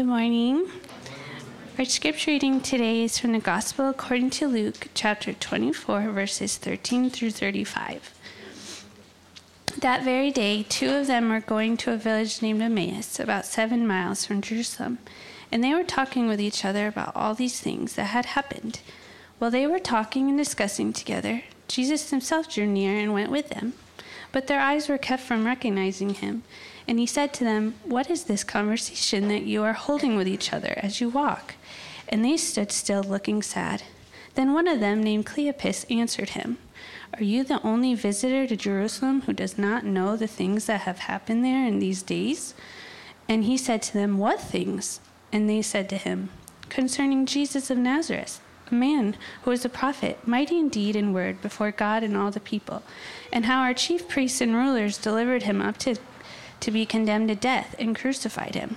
Good morning. Our scripture reading today is from the Gospel according to Luke, chapter 24, verses 13 through 35. That very day, two of them were going to a village named Emmaus, about 7 miles from Jerusalem, and they were talking with each other about all these things that had happened. While they were talking and discussing together, Jesus himself drew near and went with them. But their eyes were kept from recognizing him. And he said to them, "What is this conversation that you are holding with each other as you walk?" And they stood still, looking sad. Then one of them, named Cleopas, answered him, "Are you the only visitor to Jerusalem who does not know the things that have happened there in these days?" And he said to them, "What things?" And they said to him, "Concerning Jesus of Nazareth, a man who was a prophet, mighty in deed and word before God and all the people, and how our chief priests and rulers delivered him up to be condemned to death and crucified him.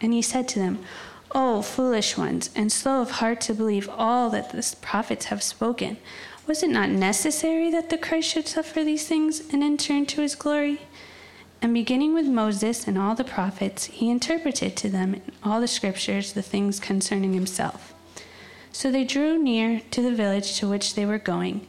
And he said to them, "O foolish ones, and slow of heart to believe all that the prophets have spoken. Was it not necessary that the Christ should suffer these things and enter into his glory?" And beginning with Moses and all the prophets, he interpreted to them in all the scriptures the things concerning himself. So they drew near to the village to which they were going.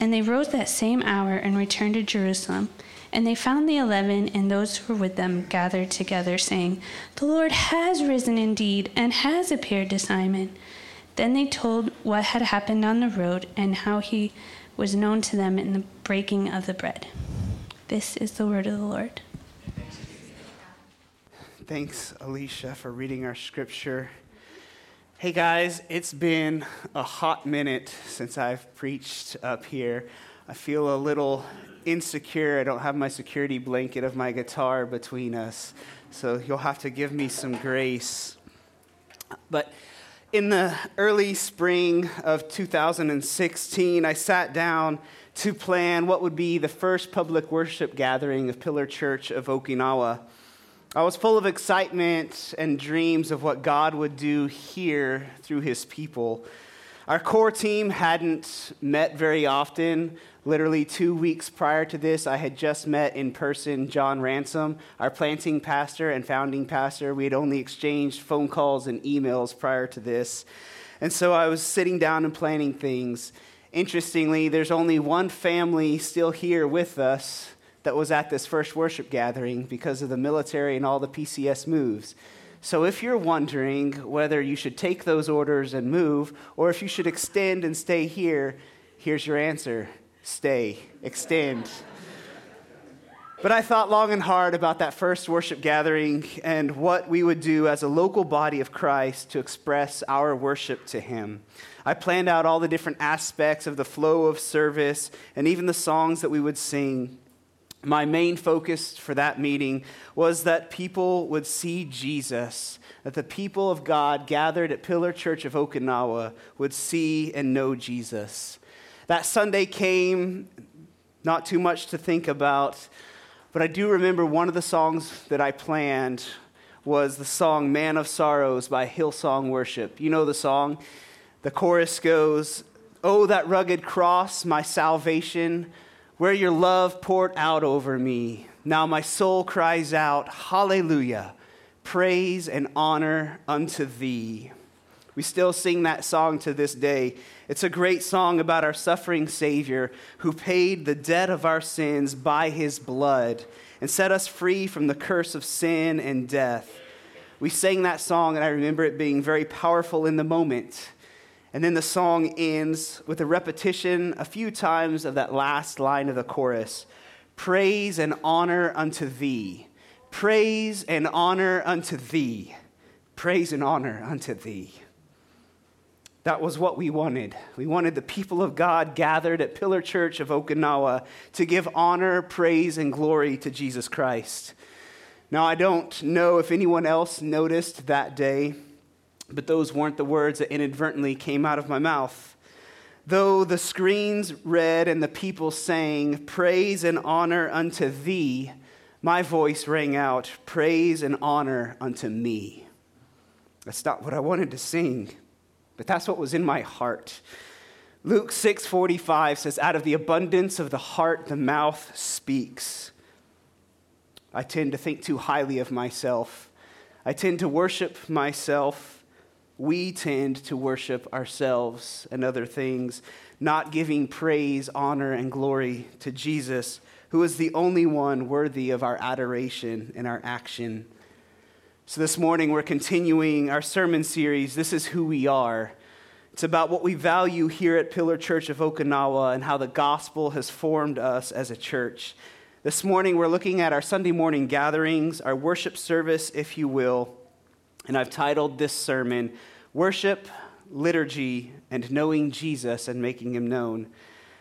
And they rose that same hour and returned to Jerusalem. And they found the 11 and those who were with them gathered together, saying, "The Lord has risen indeed and has appeared to Simon." Then they told what had happened on the road and how he was known to them in the breaking of the bread. This is the word of the Lord. Thanks, Alicia, for reading our scripture. Hey, guys, it's been a hot minute since I've preached up here. I feel a little insecure. I don't have my security blanket of my guitar between us, so you'll have to give me some grace. But in the early spring of 2016, I sat down to plan what would be the first public worship gathering of Pillar Church of Okinawa. I was full of excitement and dreams of what God would do here through his people. Our core team hadn't met very often. Literally 2 weeks prior to this, I had just met in person John Ransom, our planting pastor and founding pastor. We had only exchanged phone calls and emails prior to this. And so I was sitting down and planning things. Interestingly, there's only one family still here with us that was at this first worship gathering because of the military and all the PCS moves. So if you're wondering whether you should take those orders and move, or if you should extend and stay here, here's your answer. Stay, extend. But I thought long and hard about that first worship gathering and what we would do as a local body of Christ to express our worship to him. I planned out all the different aspects of the flow of service and even the songs that we would sing. My main focus for that meeting was that people would see Jesus, that the people of God gathered at Pillar Church of Okinawa would see and know Jesus. That Sunday came, not too much to think about, but I do remember one of the songs that I planned was the song "Man of Sorrows" by Hillsong Worship. You know the song. The chorus goes, "Oh, that rugged cross, my salvation, where your love poured out over me. Now my soul cries out, hallelujah, praise and honor unto thee." We still sing that song to this day. It's a great song about our suffering Savior who paid the debt of our sins by his blood and set us free from the curse of sin and death. we sang that song, and I remember it being very powerful in the moment. And then the song ends with a repetition a few times of that last line of the chorus. Praise and honor unto thee. Praise and honor unto thee. Praise and honor unto thee. That was what we wanted. We wanted the people of God gathered at Pillar Church of Okinawa to give honor, praise, and glory to Jesus Christ. Now, I don't know if anyone else noticed that day, but those weren't the words that inadvertently came out of my mouth. Though the screens read and the people sang, praise and honor unto thee, my voice rang out, praise and honor unto me. That's not what I wanted to sing, but that's what was in my heart. Luke 6:45 says, out of the abundance of the heart, the mouth speaks. I tend to think too highly of myself. I tend to worship myself. We tend to worship ourselves and other things, not giving praise, honor, and glory to Jesus, who is the only one worthy of our adoration and our action. So this morning, we're continuing our sermon series, This Is Who We Are. It's about what we value here at Pillar Church of Okinawa and how the gospel has formed us as a church. This morning, we're looking at our Sunday morning gatherings, our worship service, if you will. And I've titled this sermon, Worship, Liturgy, and Knowing Jesus and Making Him Known.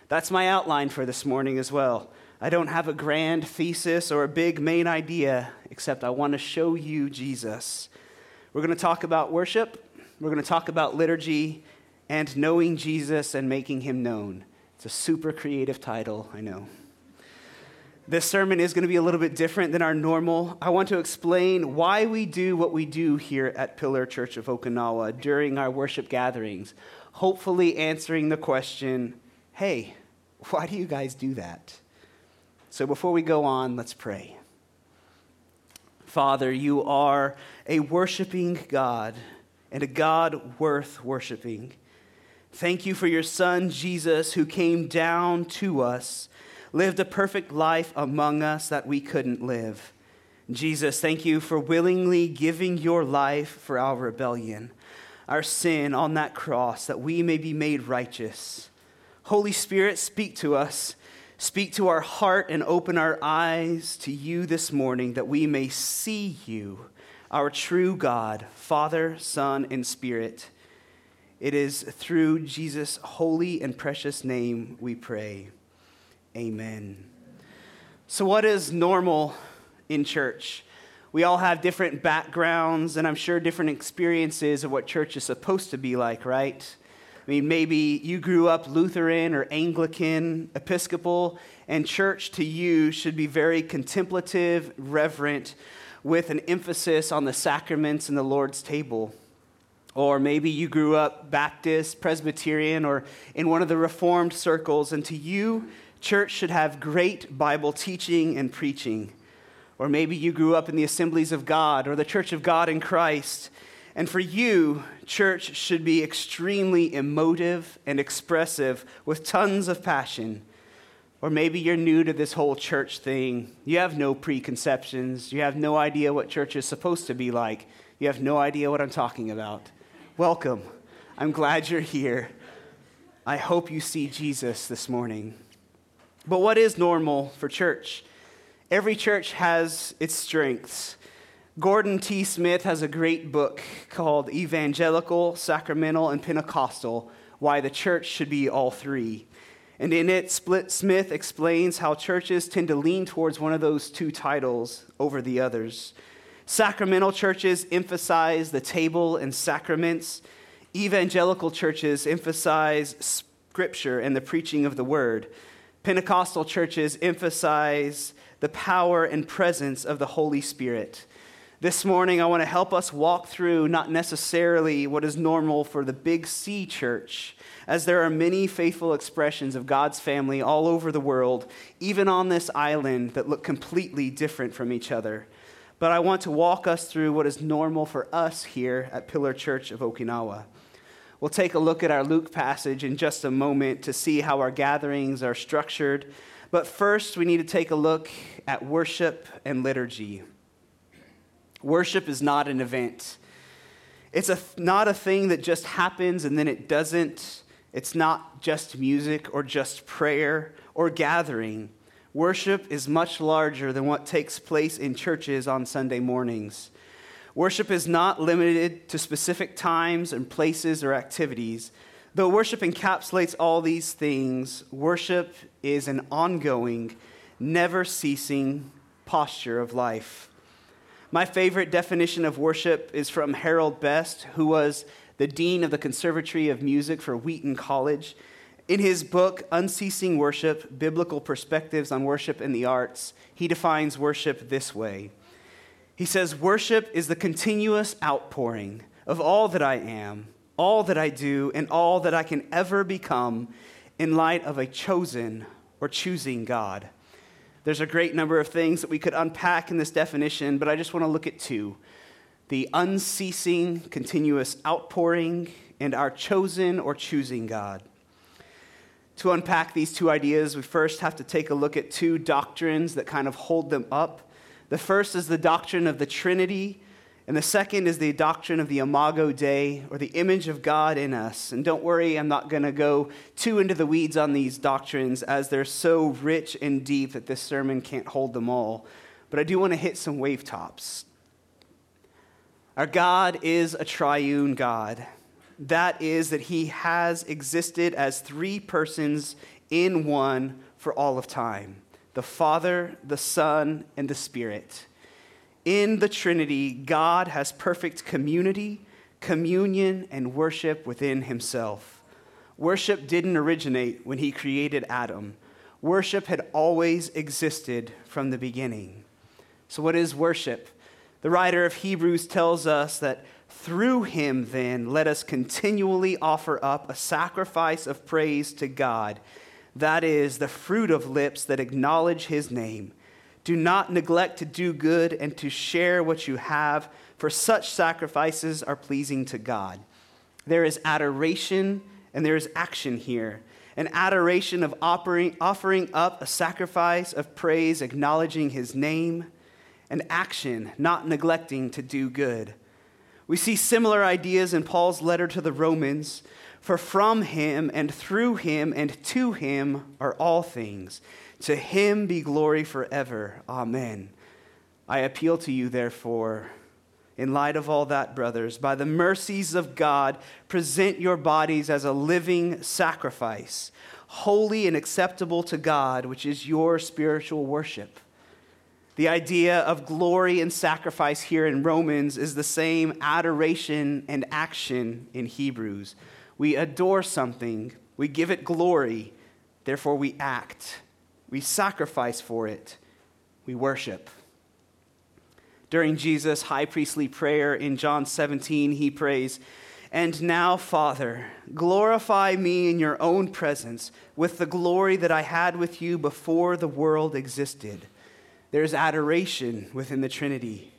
That's my outline for this morning as well. I don't have a grand thesis or a big main idea, except I want to show you Jesus. We're going to talk about worship, we're going to talk about liturgy, and knowing Jesus and making Him known. It's a super creative title, I know. This sermon is going to be a little bit different than our normal. I want to explain why we do what we do here at Pillar Church of Okinawa during our worship gatherings, hopefully answering the question, hey, why do you guys do that? So before we go on, let's pray. Father, you are a worshiping God and a God worth worshiping. Thank you for your Son, Jesus, who came down to us, lived a perfect life among us that we couldn't live. Jesus, thank you for willingly giving your life for our rebellion, our sin on that cross, that we may be made righteous. Holy Spirit, speak to us. Speak to our heart and open our eyes to you this morning that we may see you, our true God, Father, Son, and Spirit. It is through Jesus' holy and precious name we pray. Amen. So what is normal in church? We all have different backgrounds and I'm sure different experiences of what church is supposed to be like, right? I mean, maybe you grew up Lutheran or Anglican, Episcopal, and church to you should be very contemplative, reverent, with an emphasis on the sacraments and the Lord's table. Or maybe you grew up Baptist, Presbyterian, or in one of the Reformed circles, and to you, church should have great Bible teaching and preaching. Or maybe you grew up in the Assemblies of God or the Church of God in Christ. And for you, church should be extremely emotive and expressive with tons of passion. Or maybe you're new to this whole church thing. You have no preconceptions. You have no idea what church is supposed to be like. You have no idea what I'm talking about. Welcome. I'm glad you're here. I hope you see Jesus this morning. But what is normal for church? Every church has its strengths. Gordon T. Smith has a great book called Evangelical, Sacramental, and Pentecostal, Why the Church Should Be All Three. And in it, Smith explains how churches tend to lean towards one of those two titles over the others. Sacramental churches emphasize the table and sacraments. Evangelical churches emphasize Scripture and the preaching of the Word. Pentecostal churches emphasize the power and presence of the Holy Spirit. This morning, I want to help us walk through not necessarily what is normal for the Big C church, as there are many faithful expressions of God's family all over the world, even on this island, that look completely different from each other. But I want to walk us through what is normal for us here at Pillar Church of Okinawa. We'll take a look at our Luke passage in just a moment to see how our gatherings are structured. But first, we need to take a look at worship and liturgy. Worship is not an event. It's not a thing that just happens and then it doesn't. It's not just music or just prayer or gathering. Worship is much larger than what takes place in churches on Sunday mornings. Worship is not limited to specific times and places or activities. Though worship encapsulates all these things, worship is an ongoing, never-ceasing posture of life. My favorite definition of worship is from Harold Best, who was the dean of the Conservatory of Music for Wheaton College. In his book, Unceasing Worship, Biblical Perspectives on Worship and the Arts, he defines worship this way. He says, "Worship is the continuous outpouring of all that I am, all that I do, and all that I can ever become in light of a chosen or choosing God." There's a great number of things that we could unpack in this definition, but I just want to look at two: the unceasing, continuous outpouring, and our chosen or choosing God. To unpack these two ideas, we first have to take a look at two doctrines that kind of hold them up. The first is the doctrine of the Trinity, and the second is the doctrine of the Imago Dei, or the image of God in us. And don't worry, I'm not going to go too into the weeds on these doctrines, as they're so rich and deep that this sermon can't hold them all. But I do want to hit some wave tops. Our God is a triune God. That is, that he has existed as three persons in one for all of time: the Father, the Son, and the Spirit. In the Trinity, God has perfect community, communion, and worship within himself. Worship didn't originate when he created Adam. Worship had always existed from the beginning. So what is worship? The writer of Hebrews tells us that through him, then, let us continually offer up a sacrifice of praise to God. That is, the fruit of lips that acknowledge his name. Do not neglect to do good and to share what you have, for such sacrifices are pleasing to God. There is adoration and there is action here. An adoration of offering up a sacrifice of praise, acknowledging his name, and action, not neglecting to do good. We see similar ideas in Paul's letter to the Romans. For from him and through him and to him are all things. To him be glory forever. Amen. I appeal to you, therefore, in light of all that, brothers, by the mercies of God, present your bodies as a living sacrifice, holy and acceptable to God, which is your spiritual worship. The idea of glory and sacrifice here in Romans is the same adoration and action in Hebrews. We adore something, we give it glory, therefore we act. We sacrifice for it, we worship. During Jesus' high priestly prayer in John 17, he prays, "And now, Father, glorify me in your own presence with the glory that I had with you before the world existed." There's adoration within the Trinity.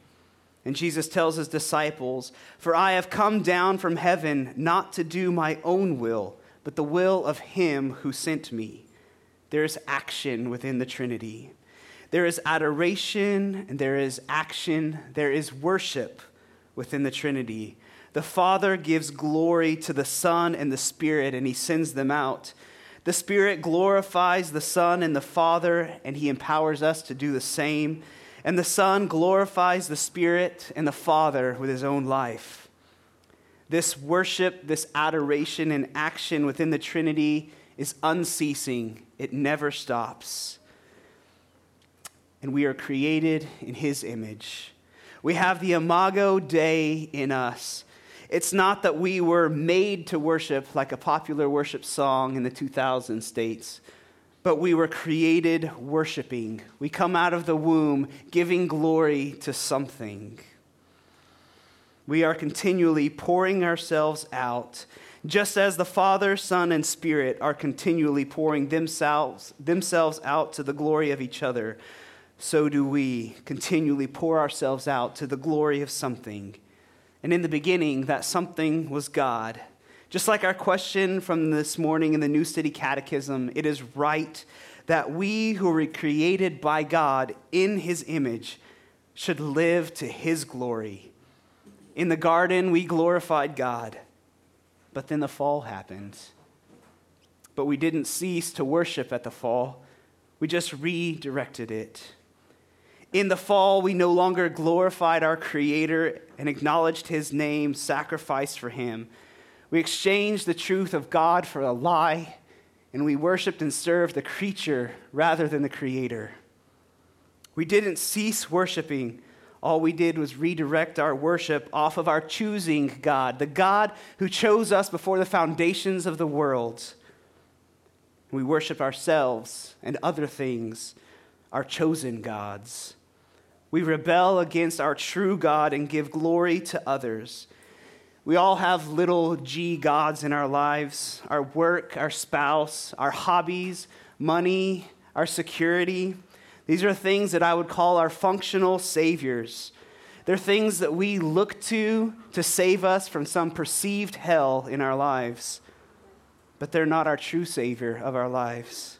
And Jesus tells his disciples, "For I have come down from heaven not to do my own will, but the will of him who sent me." There is action within the Trinity. There is adoration and there is action. There is worship within the Trinity. The Father gives glory to the Son and the Spirit, and he sends them out. The Spirit glorifies the Son and the Father, and he empowers us to do the same. And the Son glorifies the Spirit and the Father with his own life. This worship, this adoration and action within the Trinity is unceasing. It never stops. And we are created in his image. We have the Imago Dei in us. It's not that we were made to worship like a popular worship song in the 2000s states, but we were created worshiping. We come out of the womb giving glory to something. We are continually pouring ourselves out, just as the Father, Son, and Spirit are continually pouring themselves out to the glory of each other. So do we continually pour ourselves out to the glory of something. And in the beginning, that something was God. Just like our question from this morning in the New City Catechism, it is right that we who were created by God in his image should live to his glory. In the garden, we glorified God, but then the fall happened. But we didn't cease to worship at the fall. We just redirected it. In the fall, we no longer glorified our Creator and acknowledged his name, sacrificed for him. We exchanged the truth of God for a lie, and we worshiped and served the creature rather than the Creator. We didn't cease worshiping. All we did was redirect our worship off of our choosing God, the God who chose us before the foundations of the world. We worship ourselves and other things, our chosen gods. We rebel against our true God and give glory to others. We all have little G gods in our lives, our work, our spouse, our hobbies, money, our security. These are things that I would call our functional saviors. They're things that we look to save us from some perceived hell in our lives. But they're not our true savior of our lives.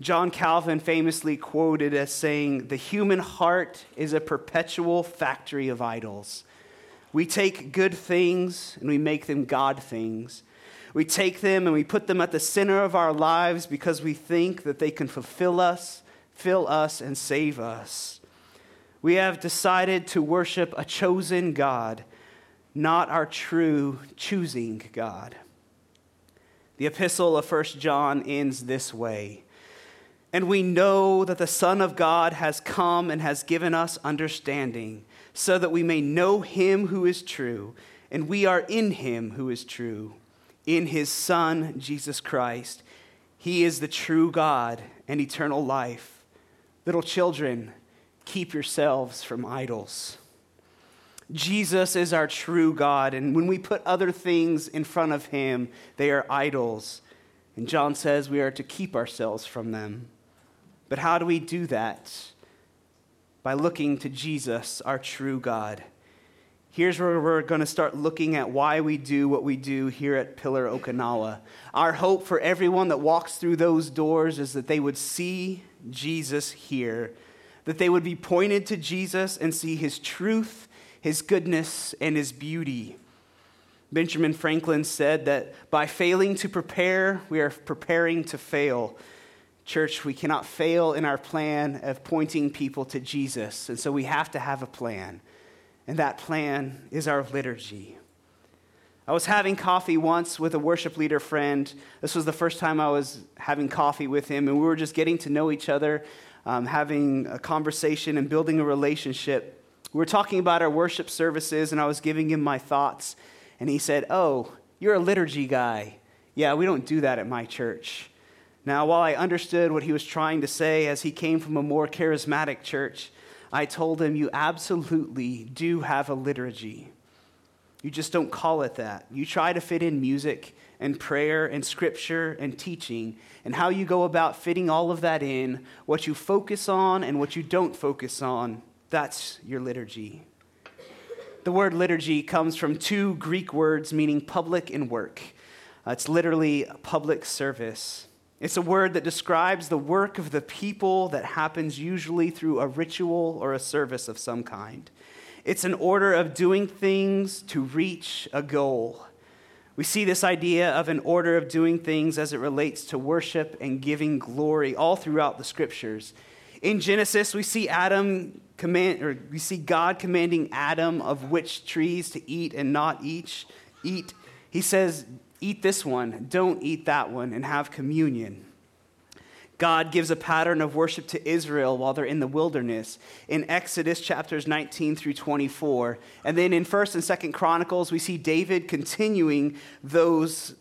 John Calvin famously quoted as saying, "The human heart is a perpetual factory of idols. We take good things and we make them God things. We take them and we put them at the center of our lives because we think that they can fulfill us, fill us, and save us." We have decided to worship a chosen God, not our true choosing God. The epistle of 1 John ends this way. "And we know that the Son of God has come and has given us understanding, so that we may know him who is true, and we are in him who is true, in his Son, Jesus Christ. He is the true God and eternal life. Little children, keep yourselves from idols." Jesus is our true God, and when we put other things in front of him, they are idols. And John says we are to keep ourselves from them. But how do we do that? By looking to Jesus, our true God. Here's where we're going to start looking at why we do what we do here at Pillar Okinawa. Our hope for everyone that walks through those doors is that they would see Jesus here, that they would be pointed to Jesus and see his truth, his goodness, and his beauty. Benjamin Franklin said that by failing to prepare, we are preparing to fail. Church, we cannot fail in our plan of pointing people to Jesus, and so we have to have a plan, and that plan is our liturgy. I was having coffee once with a worship leader friend. This was the first time I was having coffee with him, and we were just getting to know each other, having a conversation and building a relationship. We were talking about our worship services, and I was giving him my thoughts. And he said, "Oh, you're a liturgy guy. Yeah, we don't do that at my church." Now, while I understood what he was trying to say, as he came from a more charismatic church, I told him, "You absolutely do have a liturgy. You just don't call it that. You try to fit in music and prayer and scripture and teaching, and how you go about fitting all of that in, what you focus on and what you don't focus on, that's your liturgy." The word liturgy comes from two Greek words meaning public and work. It's literally public service. It's a word that describes the work of the people that happens usually through a ritual or a service of some kind. It's an order of doing things to reach a goal. We see this idea of an order of doing things as it relates to worship and giving glory all throughout the scriptures. In Genesis, we see God commanding Adam of which trees to eat and not eat. He says, "Eat this one, don't eat that one, and have communion." God gives a pattern of worship to Israel while they're in the wilderness in Exodus chapters 19 through 24. And then in 1st and 2nd Chronicles, we see David continuing those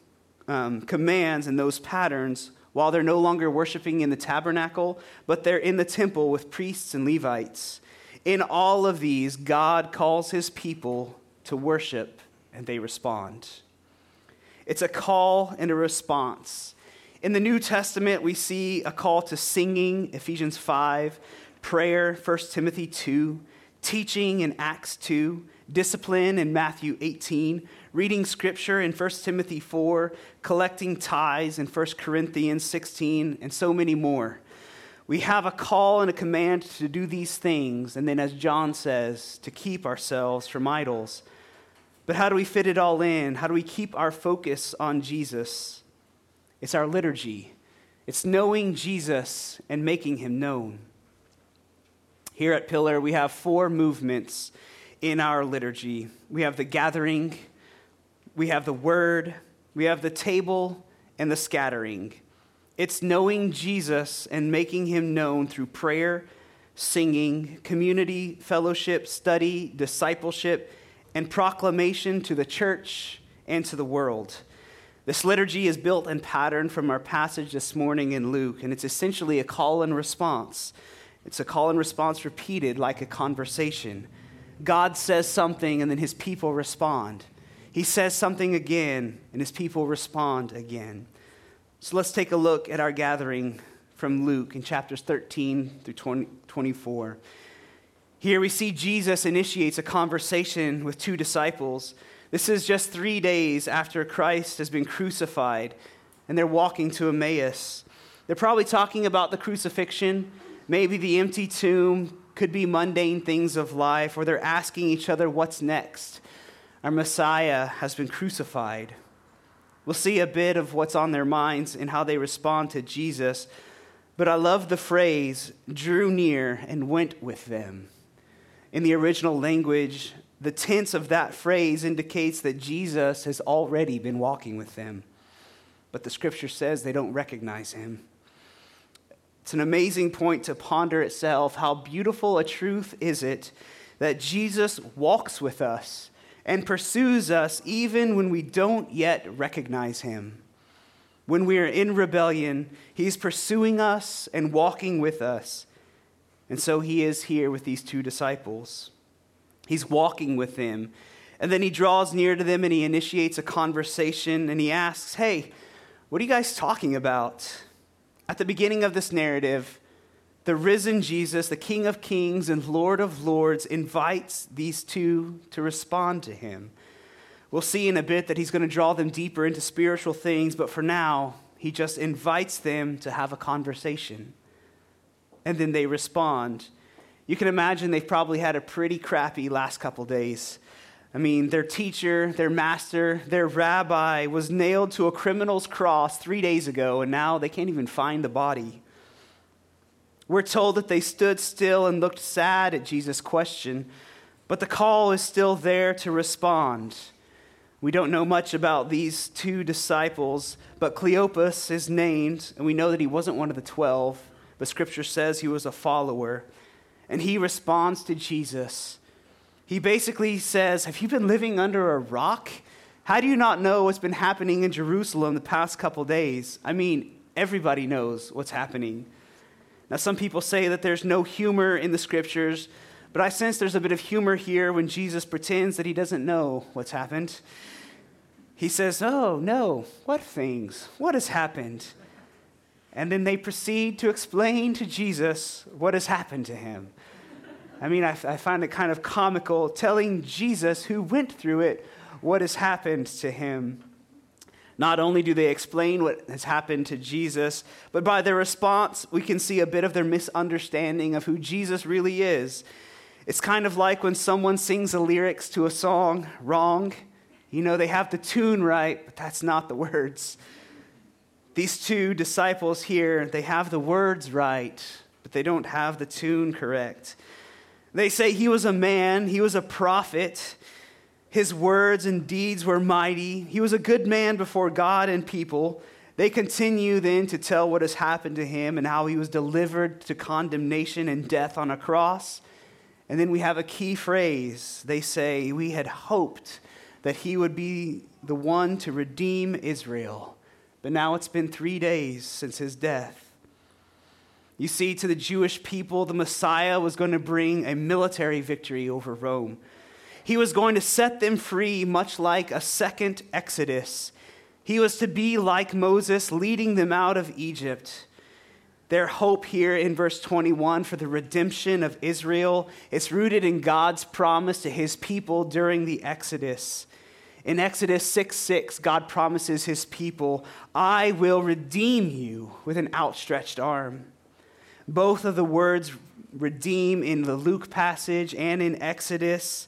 commands and those patterns while they're no longer worshiping in the tabernacle, but they're in the temple with priests and Levites. In all of these, God calls his people to worship, and they respond. It's a call and a response. In the New Testament, we see a call to singing, Ephesians 5, prayer, 1 Timothy 2, teaching in Acts 2, discipline in Matthew 18, reading scripture in 1 Timothy 4, collecting tithes in 1 Corinthians 16, and so many more. We have a call and a command to do these things, and then as John says, to keep ourselves from idols. But how do we fit it all in? How do we keep our focus on Jesus? It's our liturgy. It's knowing Jesus and making him known. Here at Pillar, we have four movements in our liturgy. We have the gathering, we have the word, we have the table, and the scattering. It's knowing Jesus and making him known through prayer, singing, community, fellowship, study, discipleship, and proclamation to the church and to the world. This liturgy is built and patterned from our passage this morning in Luke, and it's essentially a call and response. It's a call and response repeated like a conversation. God says something, and then his people respond. He says something again, and his people respond again. So let's take a look at our gathering from Luke in chapters 13 through 24. Here we see Jesus initiates a conversation with two disciples. This is just 3 days after Christ has been crucified, and they're walking to Emmaus. They're probably talking about the crucifixion, maybe the empty tomb, could be mundane things of life, or they're asking each other what's next. Our Messiah has been crucified. We'll see a bit of what's on their minds and how they respond to Jesus. But I love the phrase, drew near and went with them. In the original language, the tense of that phrase indicates that Jesus has already been walking with them. But the scripture says they don't recognize him. It's an amazing point to ponder itself. How beautiful a truth is it that Jesus walks with us and pursues us even when we don't yet recognize him. When we are in rebellion, he's pursuing us and walking with us. And so he is here with these two disciples. He's walking with them. And then he draws near to them and he initiates a conversation and he asks, hey, what are you guys talking about? At the beginning of this narrative, the risen Jesus, the King of Kings and Lord of Lords, invites these two to respond to him. We'll see in a bit that he's going to draw them deeper into spiritual things, but for now, he just invites them to have a conversation. And then they respond. You can imagine they've probably had a pretty crappy last couple days. I mean, their teacher, their master, their rabbi was nailed to a criminal's cross 3 days ago, and now they can't even find the body. We're told that they stood still and looked sad at Jesus' question, but the call is still there to respond. We don't know much about these two disciples, but Cleopas is named, and we know that he wasn't one of the 12, but Scripture says he was a follower, and he responds to Jesus. He basically says, have you been living under a rock? How do you not know what's been happening in Jerusalem the past couple days? I mean, everybody knows what's happening. Now, some people say that there's no humor in the scriptures, but I sense there's a bit of humor here when Jesus pretends that he doesn't know what's happened. He says, oh, no, what things? What has happened? And then they proceed to explain to Jesus what has happened to him. I mean, I find it kind of comical telling Jesus, who went through it, what has happened to him. Not only do they explain what has happened to Jesus, but by their response, we can see a bit of their misunderstanding of who Jesus really is. It's kind of like when someone sings the lyrics to a song wrong. You know, they have the tune right, but that's not the words. These two disciples here, they have the words right, but they don't have the tune correct. They say he was a man, he was a prophet, his words and deeds were mighty, he was a good man before God and people. They continue then to tell what has happened to him and how he was delivered to condemnation and death on a cross. And then we have a key phrase. They say, we had hoped that he would be the one to redeem Israel, but now it's been 3 days since his death. You see, to the Jewish people, the Messiah was going to bring a military victory over Rome. He was going to set them free, much like a second Exodus. He was to be like Moses, leading them out of Egypt. Their hope here in verse 21 for the redemption of Israel, it's rooted in God's promise to his people during the Exodus. In Exodus 6:6, God promises his people, I will redeem you with an outstretched arm. Both of the words redeem in the Luke passage and in Exodus,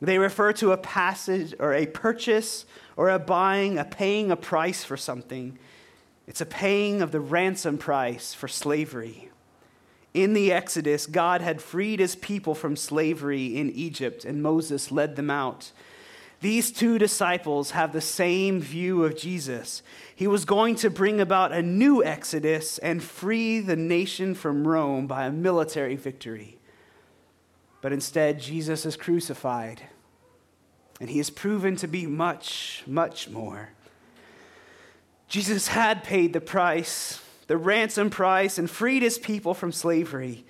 they refer to a passage or a purchase or a buying, a paying a price for something. It's a paying of the ransom price for slavery. In the Exodus, God had freed his people from slavery in Egypt, and Moses led them out. These two disciples have the same view of Jesus. He was going to bring about a new exodus and free the nation from Rome by a military victory. But instead, Jesus is crucified, and he is proven to be much, much more. Jesus had paid the price, the ransom price, and freed his people from slavery.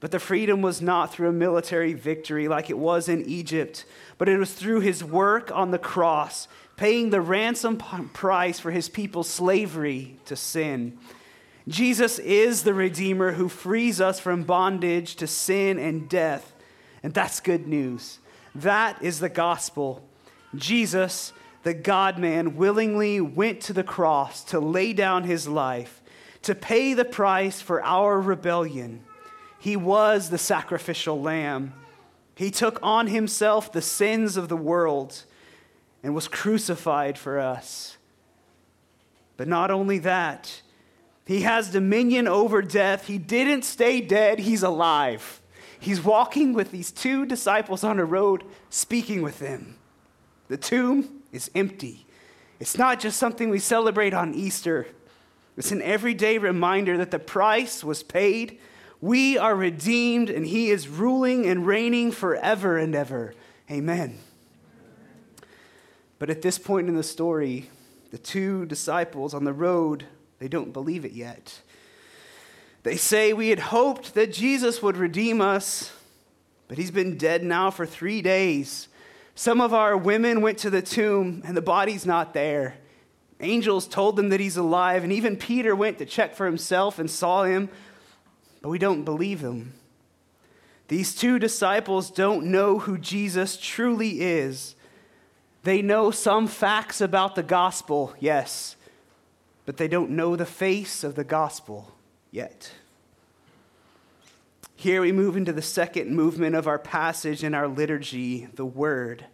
But the freedom was not through a military victory like it was in Egypt, but it was through his work on the cross, paying the ransom price for his people's slavery to sin. Jesus is the Redeemer who frees us from bondage to sin and death, and that's good news. That is the gospel. Jesus, the God-man, willingly went to the cross to lay down his life, to pay the price for our rebellion. He was the sacrificial lamb. He took on himself the sins of the world and was crucified for us. But not only that, he has dominion over death. He didn't stay dead, he's alive. He's walking with these two disciples on a road, speaking with them. The tomb is empty. It's not just something we celebrate on Easter. It's an everyday reminder that the price was paid. We are redeemed, and he is ruling and reigning forever and ever. Amen. But at this point in the story, the two disciples on the road, they don't believe it yet. They say, "We had hoped that Jesus would redeem us, but he's been dead now for 3 days. Some of our women went to the tomb, and the body's not there. Angels told them that he's alive, and even Peter went to check for himself and saw him. But we don't believe them." These two disciples don't know who Jesus truly is. They know some facts about the gospel, yes, but they don't know the face of the gospel yet. Here we move into the second movement of our passage in our liturgy, the Word.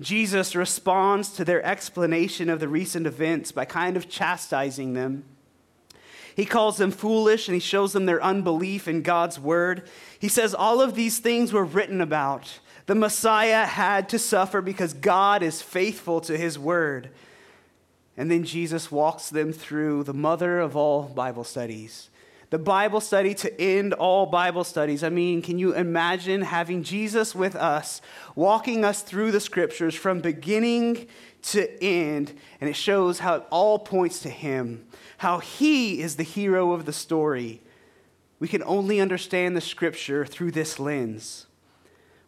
Jesus responds to their explanation of the recent events by kind of chastising them. He calls them foolish, and he shows them their unbelief in God's word. He says all of these things were written about. The Messiah had to suffer because God is faithful to his word. And then Jesus walks them through the mother of all Bible studies. The Bible study to end all Bible studies. I mean, can you imagine having Jesus with us, walking us through the scriptures from beginning to end, and it shows how it all points to him, how he is the hero of the story. We can only understand the scripture through this lens.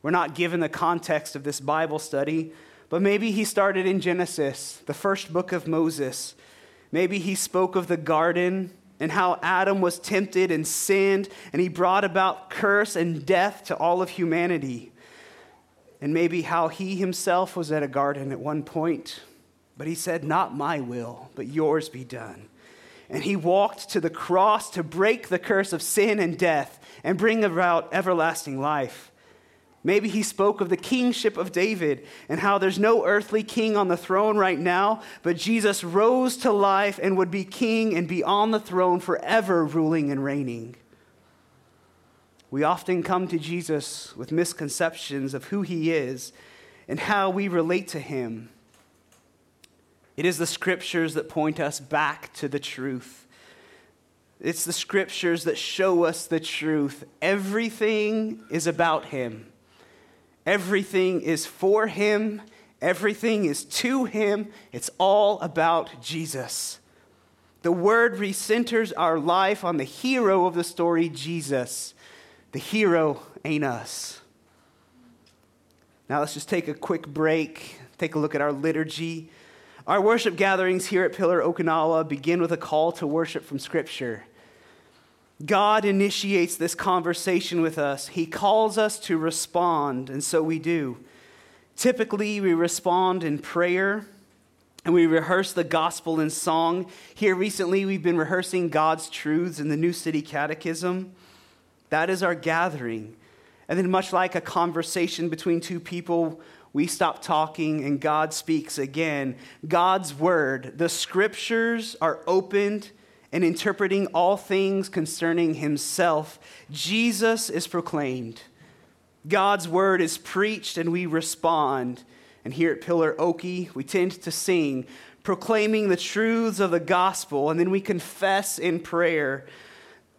We're not given the context of this Bible study, but maybe he started in Genesis, the first book of Moses. Maybe he spoke of the garden and how Adam was tempted and sinned, and he brought about curse and death to all of humanity. And maybe how he himself was at a garden at one point, but he said, "Not my will, but yours be done." And he walked to the cross to break the curse of sin and death and bring about everlasting life. Maybe he spoke of the kingship of David and how there's no earthly king on the throne right now, but Jesus rose to life and would be king and be on the throne forever, ruling and reigning. We often come to Jesus with misconceptions of who he is and how we relate to him. It is the scriptures that point us back to the truth. It's the scriptures that show us the truth. Everything is about him. Everything is for him. Everything is to him. It's all about Jesus. The word recenters our life on the hero of the story, Jesus. The hero ain't us. Now let's just take a quick break, take a look at our liturgy. Our worship gatherings here at Pillar Okinawa begin with a call to worship from Scripture. God initiates this conversation with us. He calls us to respond, and so we do. Typically, we respond in prayer, and we rehearse the gospel in song. Here recently, we've been rehearsing God's truths in the New City Catechism. That is our gathering. And then much like a conversation between two people, we stop talking and God speaks again. God's word, the scriptures are opened and interpreting all things concerning himself. Jesus is proclaimed. God's word is preached and we respond. And here at Pillar Oki, we tend to sing, proclaiming the truths of the gospel, and then we confess in prayer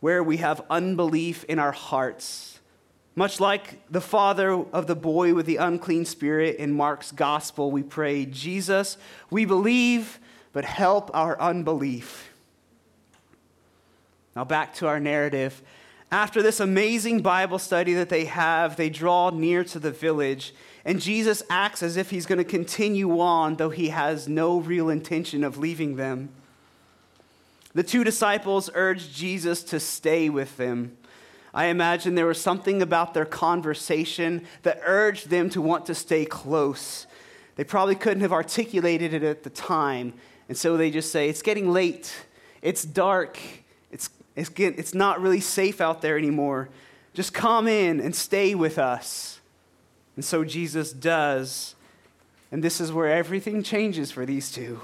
where we have unbelief in our hearts. Much like the father of the boy with the unclean spirit in Mark's gospel, we pray, Jesus, we believe, but help our unbelief. Now back to our narrative. After this amazing Bible study that they have, they draw near to the village, and Jesus acts as if he's going to continue on, though he has no real intention of leaving them. The two disciples urged Jesus to stay with them. I imagine there was something about their conversation that urged them to want to stay close. They probably couldn't have articulated it at the time, and so they just say, it's getting late, it's dark, it's not really safe out there anymore. Just come in and stay with us. And so Jesus does, and this is where everything changes for these two.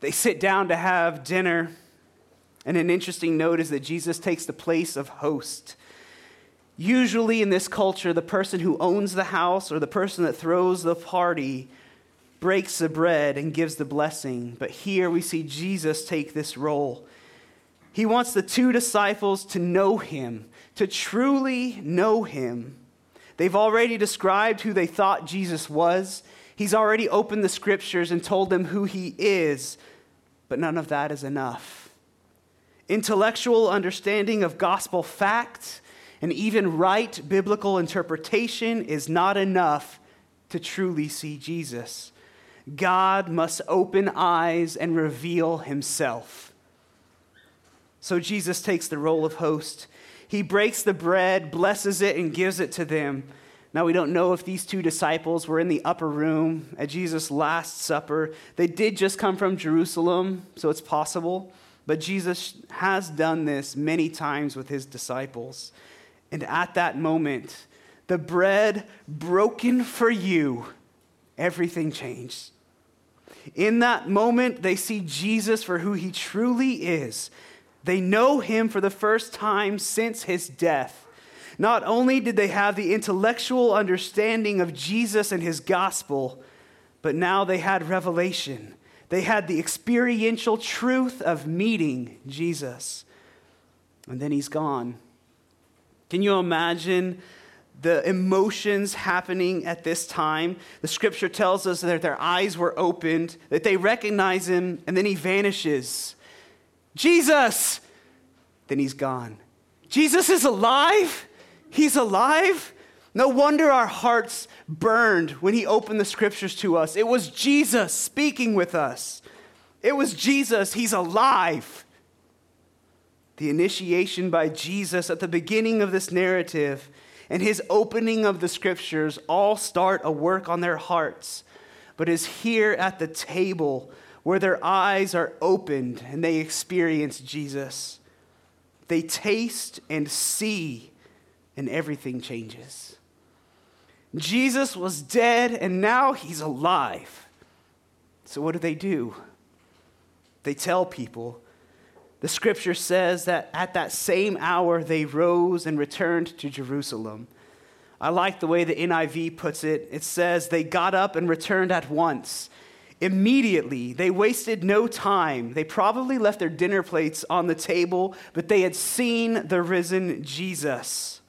They sit down to have dinner. And an interesting note is that Jesus takes the place of host. Usually in this culture, the person who owns the house or the person that throws the party breaks the bread and gives the blessing. But here we see Jesus take this role. He wants the two disciples to know him, to truly know him. They've already described who they thought Jesus was. He's already opened the scriptures and told them who he is, but none of that is enough. Intellectual understanding of gospel fact and even right biblical interpretation is not enough to truly see Jesus. God must open eyes and reveal himself. So Jesus takes the role of host. He breaks the bread, blesses it, and gives it to them. Now, we don't know if these two disciples were in the upper room at Jesus' Last Supper. They did just come from Jerusalem, so it's possible. But Jesus has done this many times with his disciples. And at that moment, the bread broken for you, everything changed. In that moment, they see Jesus for who he truly is. They know him for the first time since his death. Not only did they have the intellectual understanding of Jesus and his gospel, but now they had revelation. They had the experiential truth of meeting Jesus. And then he's gone. Can you imagine the emotions happening at this time? The scripture tells us that their eyes were opened, that they recognize him, and then he vanishes. Jesus! Then he's gone. Jesus is alive? He's alive? No wonder our hearts burned when he opened the scriptures to us. It was Jesus speaking with us. It was Jesus. He's alive. The initiation by Jesus at the beginning of this narrative and his opening of the scriptures all start a work on their hearts, but is here at the table where their eyes are opened and they experience Jesus. They taste and see, and everything changes. Jesus was dead, and now he's alive. So what do? They tell people. The scripture says that at that same hour, they rose and returned to Jerusalem. I like the way the NIV puts it. It says, they got up and returned at once. Immediately, they wasted no time. They probably left their dinner plates on the table, but they had seen the risen Jesus.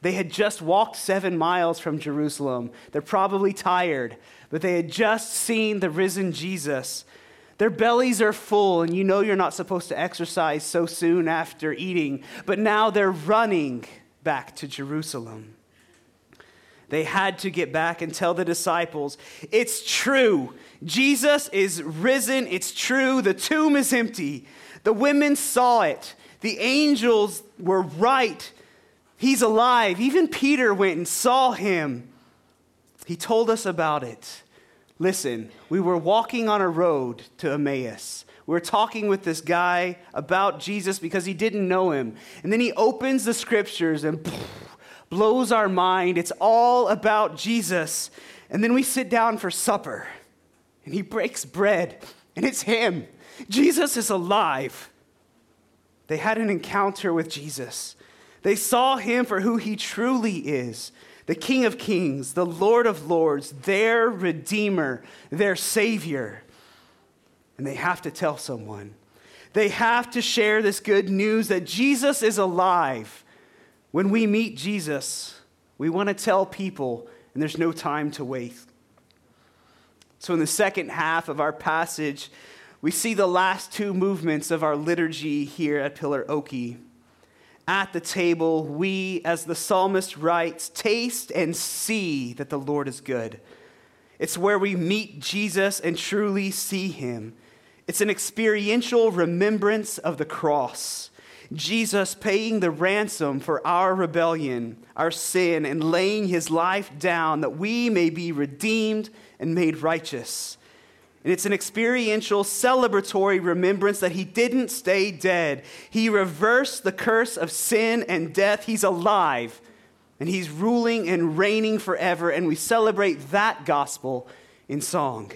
They had just walked 7 miles from Jerusalem. They're probably tired, but they had just seen the risen Jesus. Their bellies are full, and you know you're not supposed to exercise so soon after eating, but now they're running back to Jerusalem. They had to get back and tell the disciples, it's true. Jesus is risen. It's true. The tomb is empty. The women saw it. The angels were right. He's alive. Even Peter went and saw him. He told us about it. Listen, we were walking on a road to Emmaus. We were talking with this guy about Jesus because he didn't know him. And then he opens the scriptures and blows our mind. It's all about Jesus. And then we sit down for supper and he breaks bread and it's him. Jesus is alive. They had an encounter with Jesus. They saw him for who he truly is, the King of Kings, the Lord of Lords, their Redeemer, their Savior. And they have to tell someone. They have to share this good news that Jesus is alive. When we meet Jesus, we want to tell people, and there's no time to wait. So in the second half of our passage, we see the last two movements of our liturgy here at Pillar Oki. At the table, we, as the psalmist writes, taste and see that the Lord is good. It's where we meet Jesus and truly see him. It's an experiential remembrance of the cross. Jesus paying the ransom for our rebellion, our sin, and laying his life down that we may be redeemed and made righteous. And it's an experiential, celebratory remembrance that he didn't stay dead. He reversed the curse of sin and death. He's alive, and he's ruling and reigning forever, and we celebrate that gospel in song.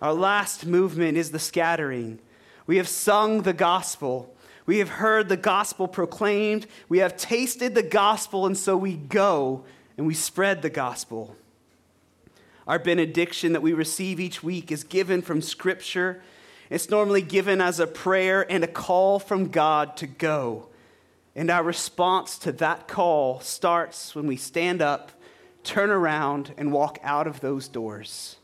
Our last movement is the scattering. We have sung the gospel. We have heard the gospel proclaimed. We have tasted the gospel, and so we go and we spread the gospel. Our benediction that we receive each week is given from Scripture. It's normally given as a prayer and a call from God to go. And our response to that call starts when we stand up, turn around, and walk out of those doors.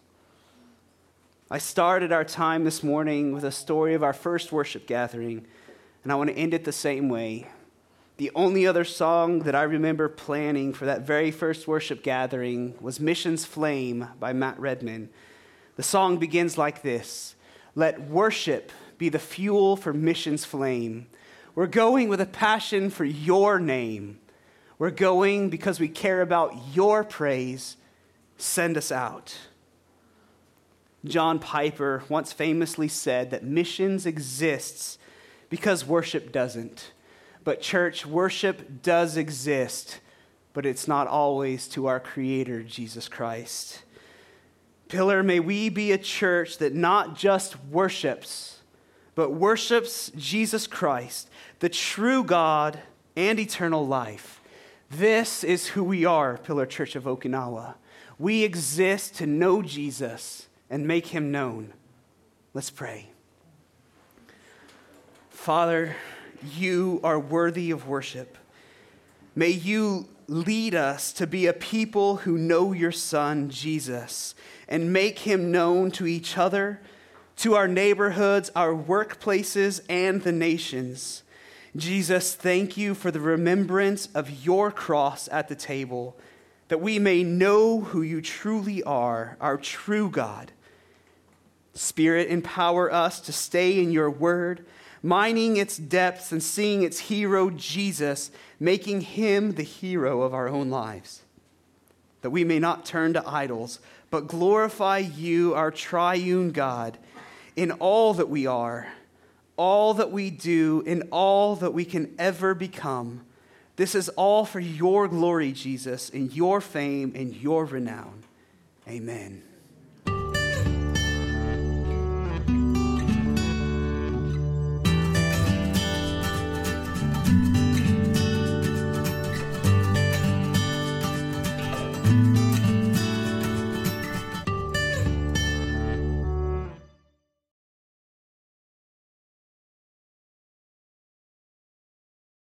I started our time this morning with a story of our first worship gathering, and I want to end it the same way. The only other song that I remember planning for that very first worship gathering was Missions Flame by Matt Redman. The song begins like this: let worship be the fuel for missions flame. We're going with a passion for your name. We're going because we care about your praise. Send us out. John Piper once famously said that missions exists because worship doesn't. But church, worship does exist, but it's not always to our Creator, Jesus Christ. Pillar, may we be a church that not just worships, but worships Jesus Christ, the true God and eternal life. This is who we are, Pillar Church of Okinawa. We exist to know Jesus and make him known. Let's pray. Father, you are worthy of worship. May you lead us to be a people who know your Son, Jesus, and make him known to each other, to our neighborhoods, our workplaces, and the nations. Jesus, thank you for the remembrance of your cross at the table, that we may know who you truly are, our true God. Spirit, empower us to stay in your word, mining its depths and seeing its hero, Jesus, making him the hero of our own lives, that we may not turn to idols, but glorify you, our triune God, in all that we are, all that we do, in all that we can ever become. This is all for your glory, Jesus, in your fame and your renown. Amen.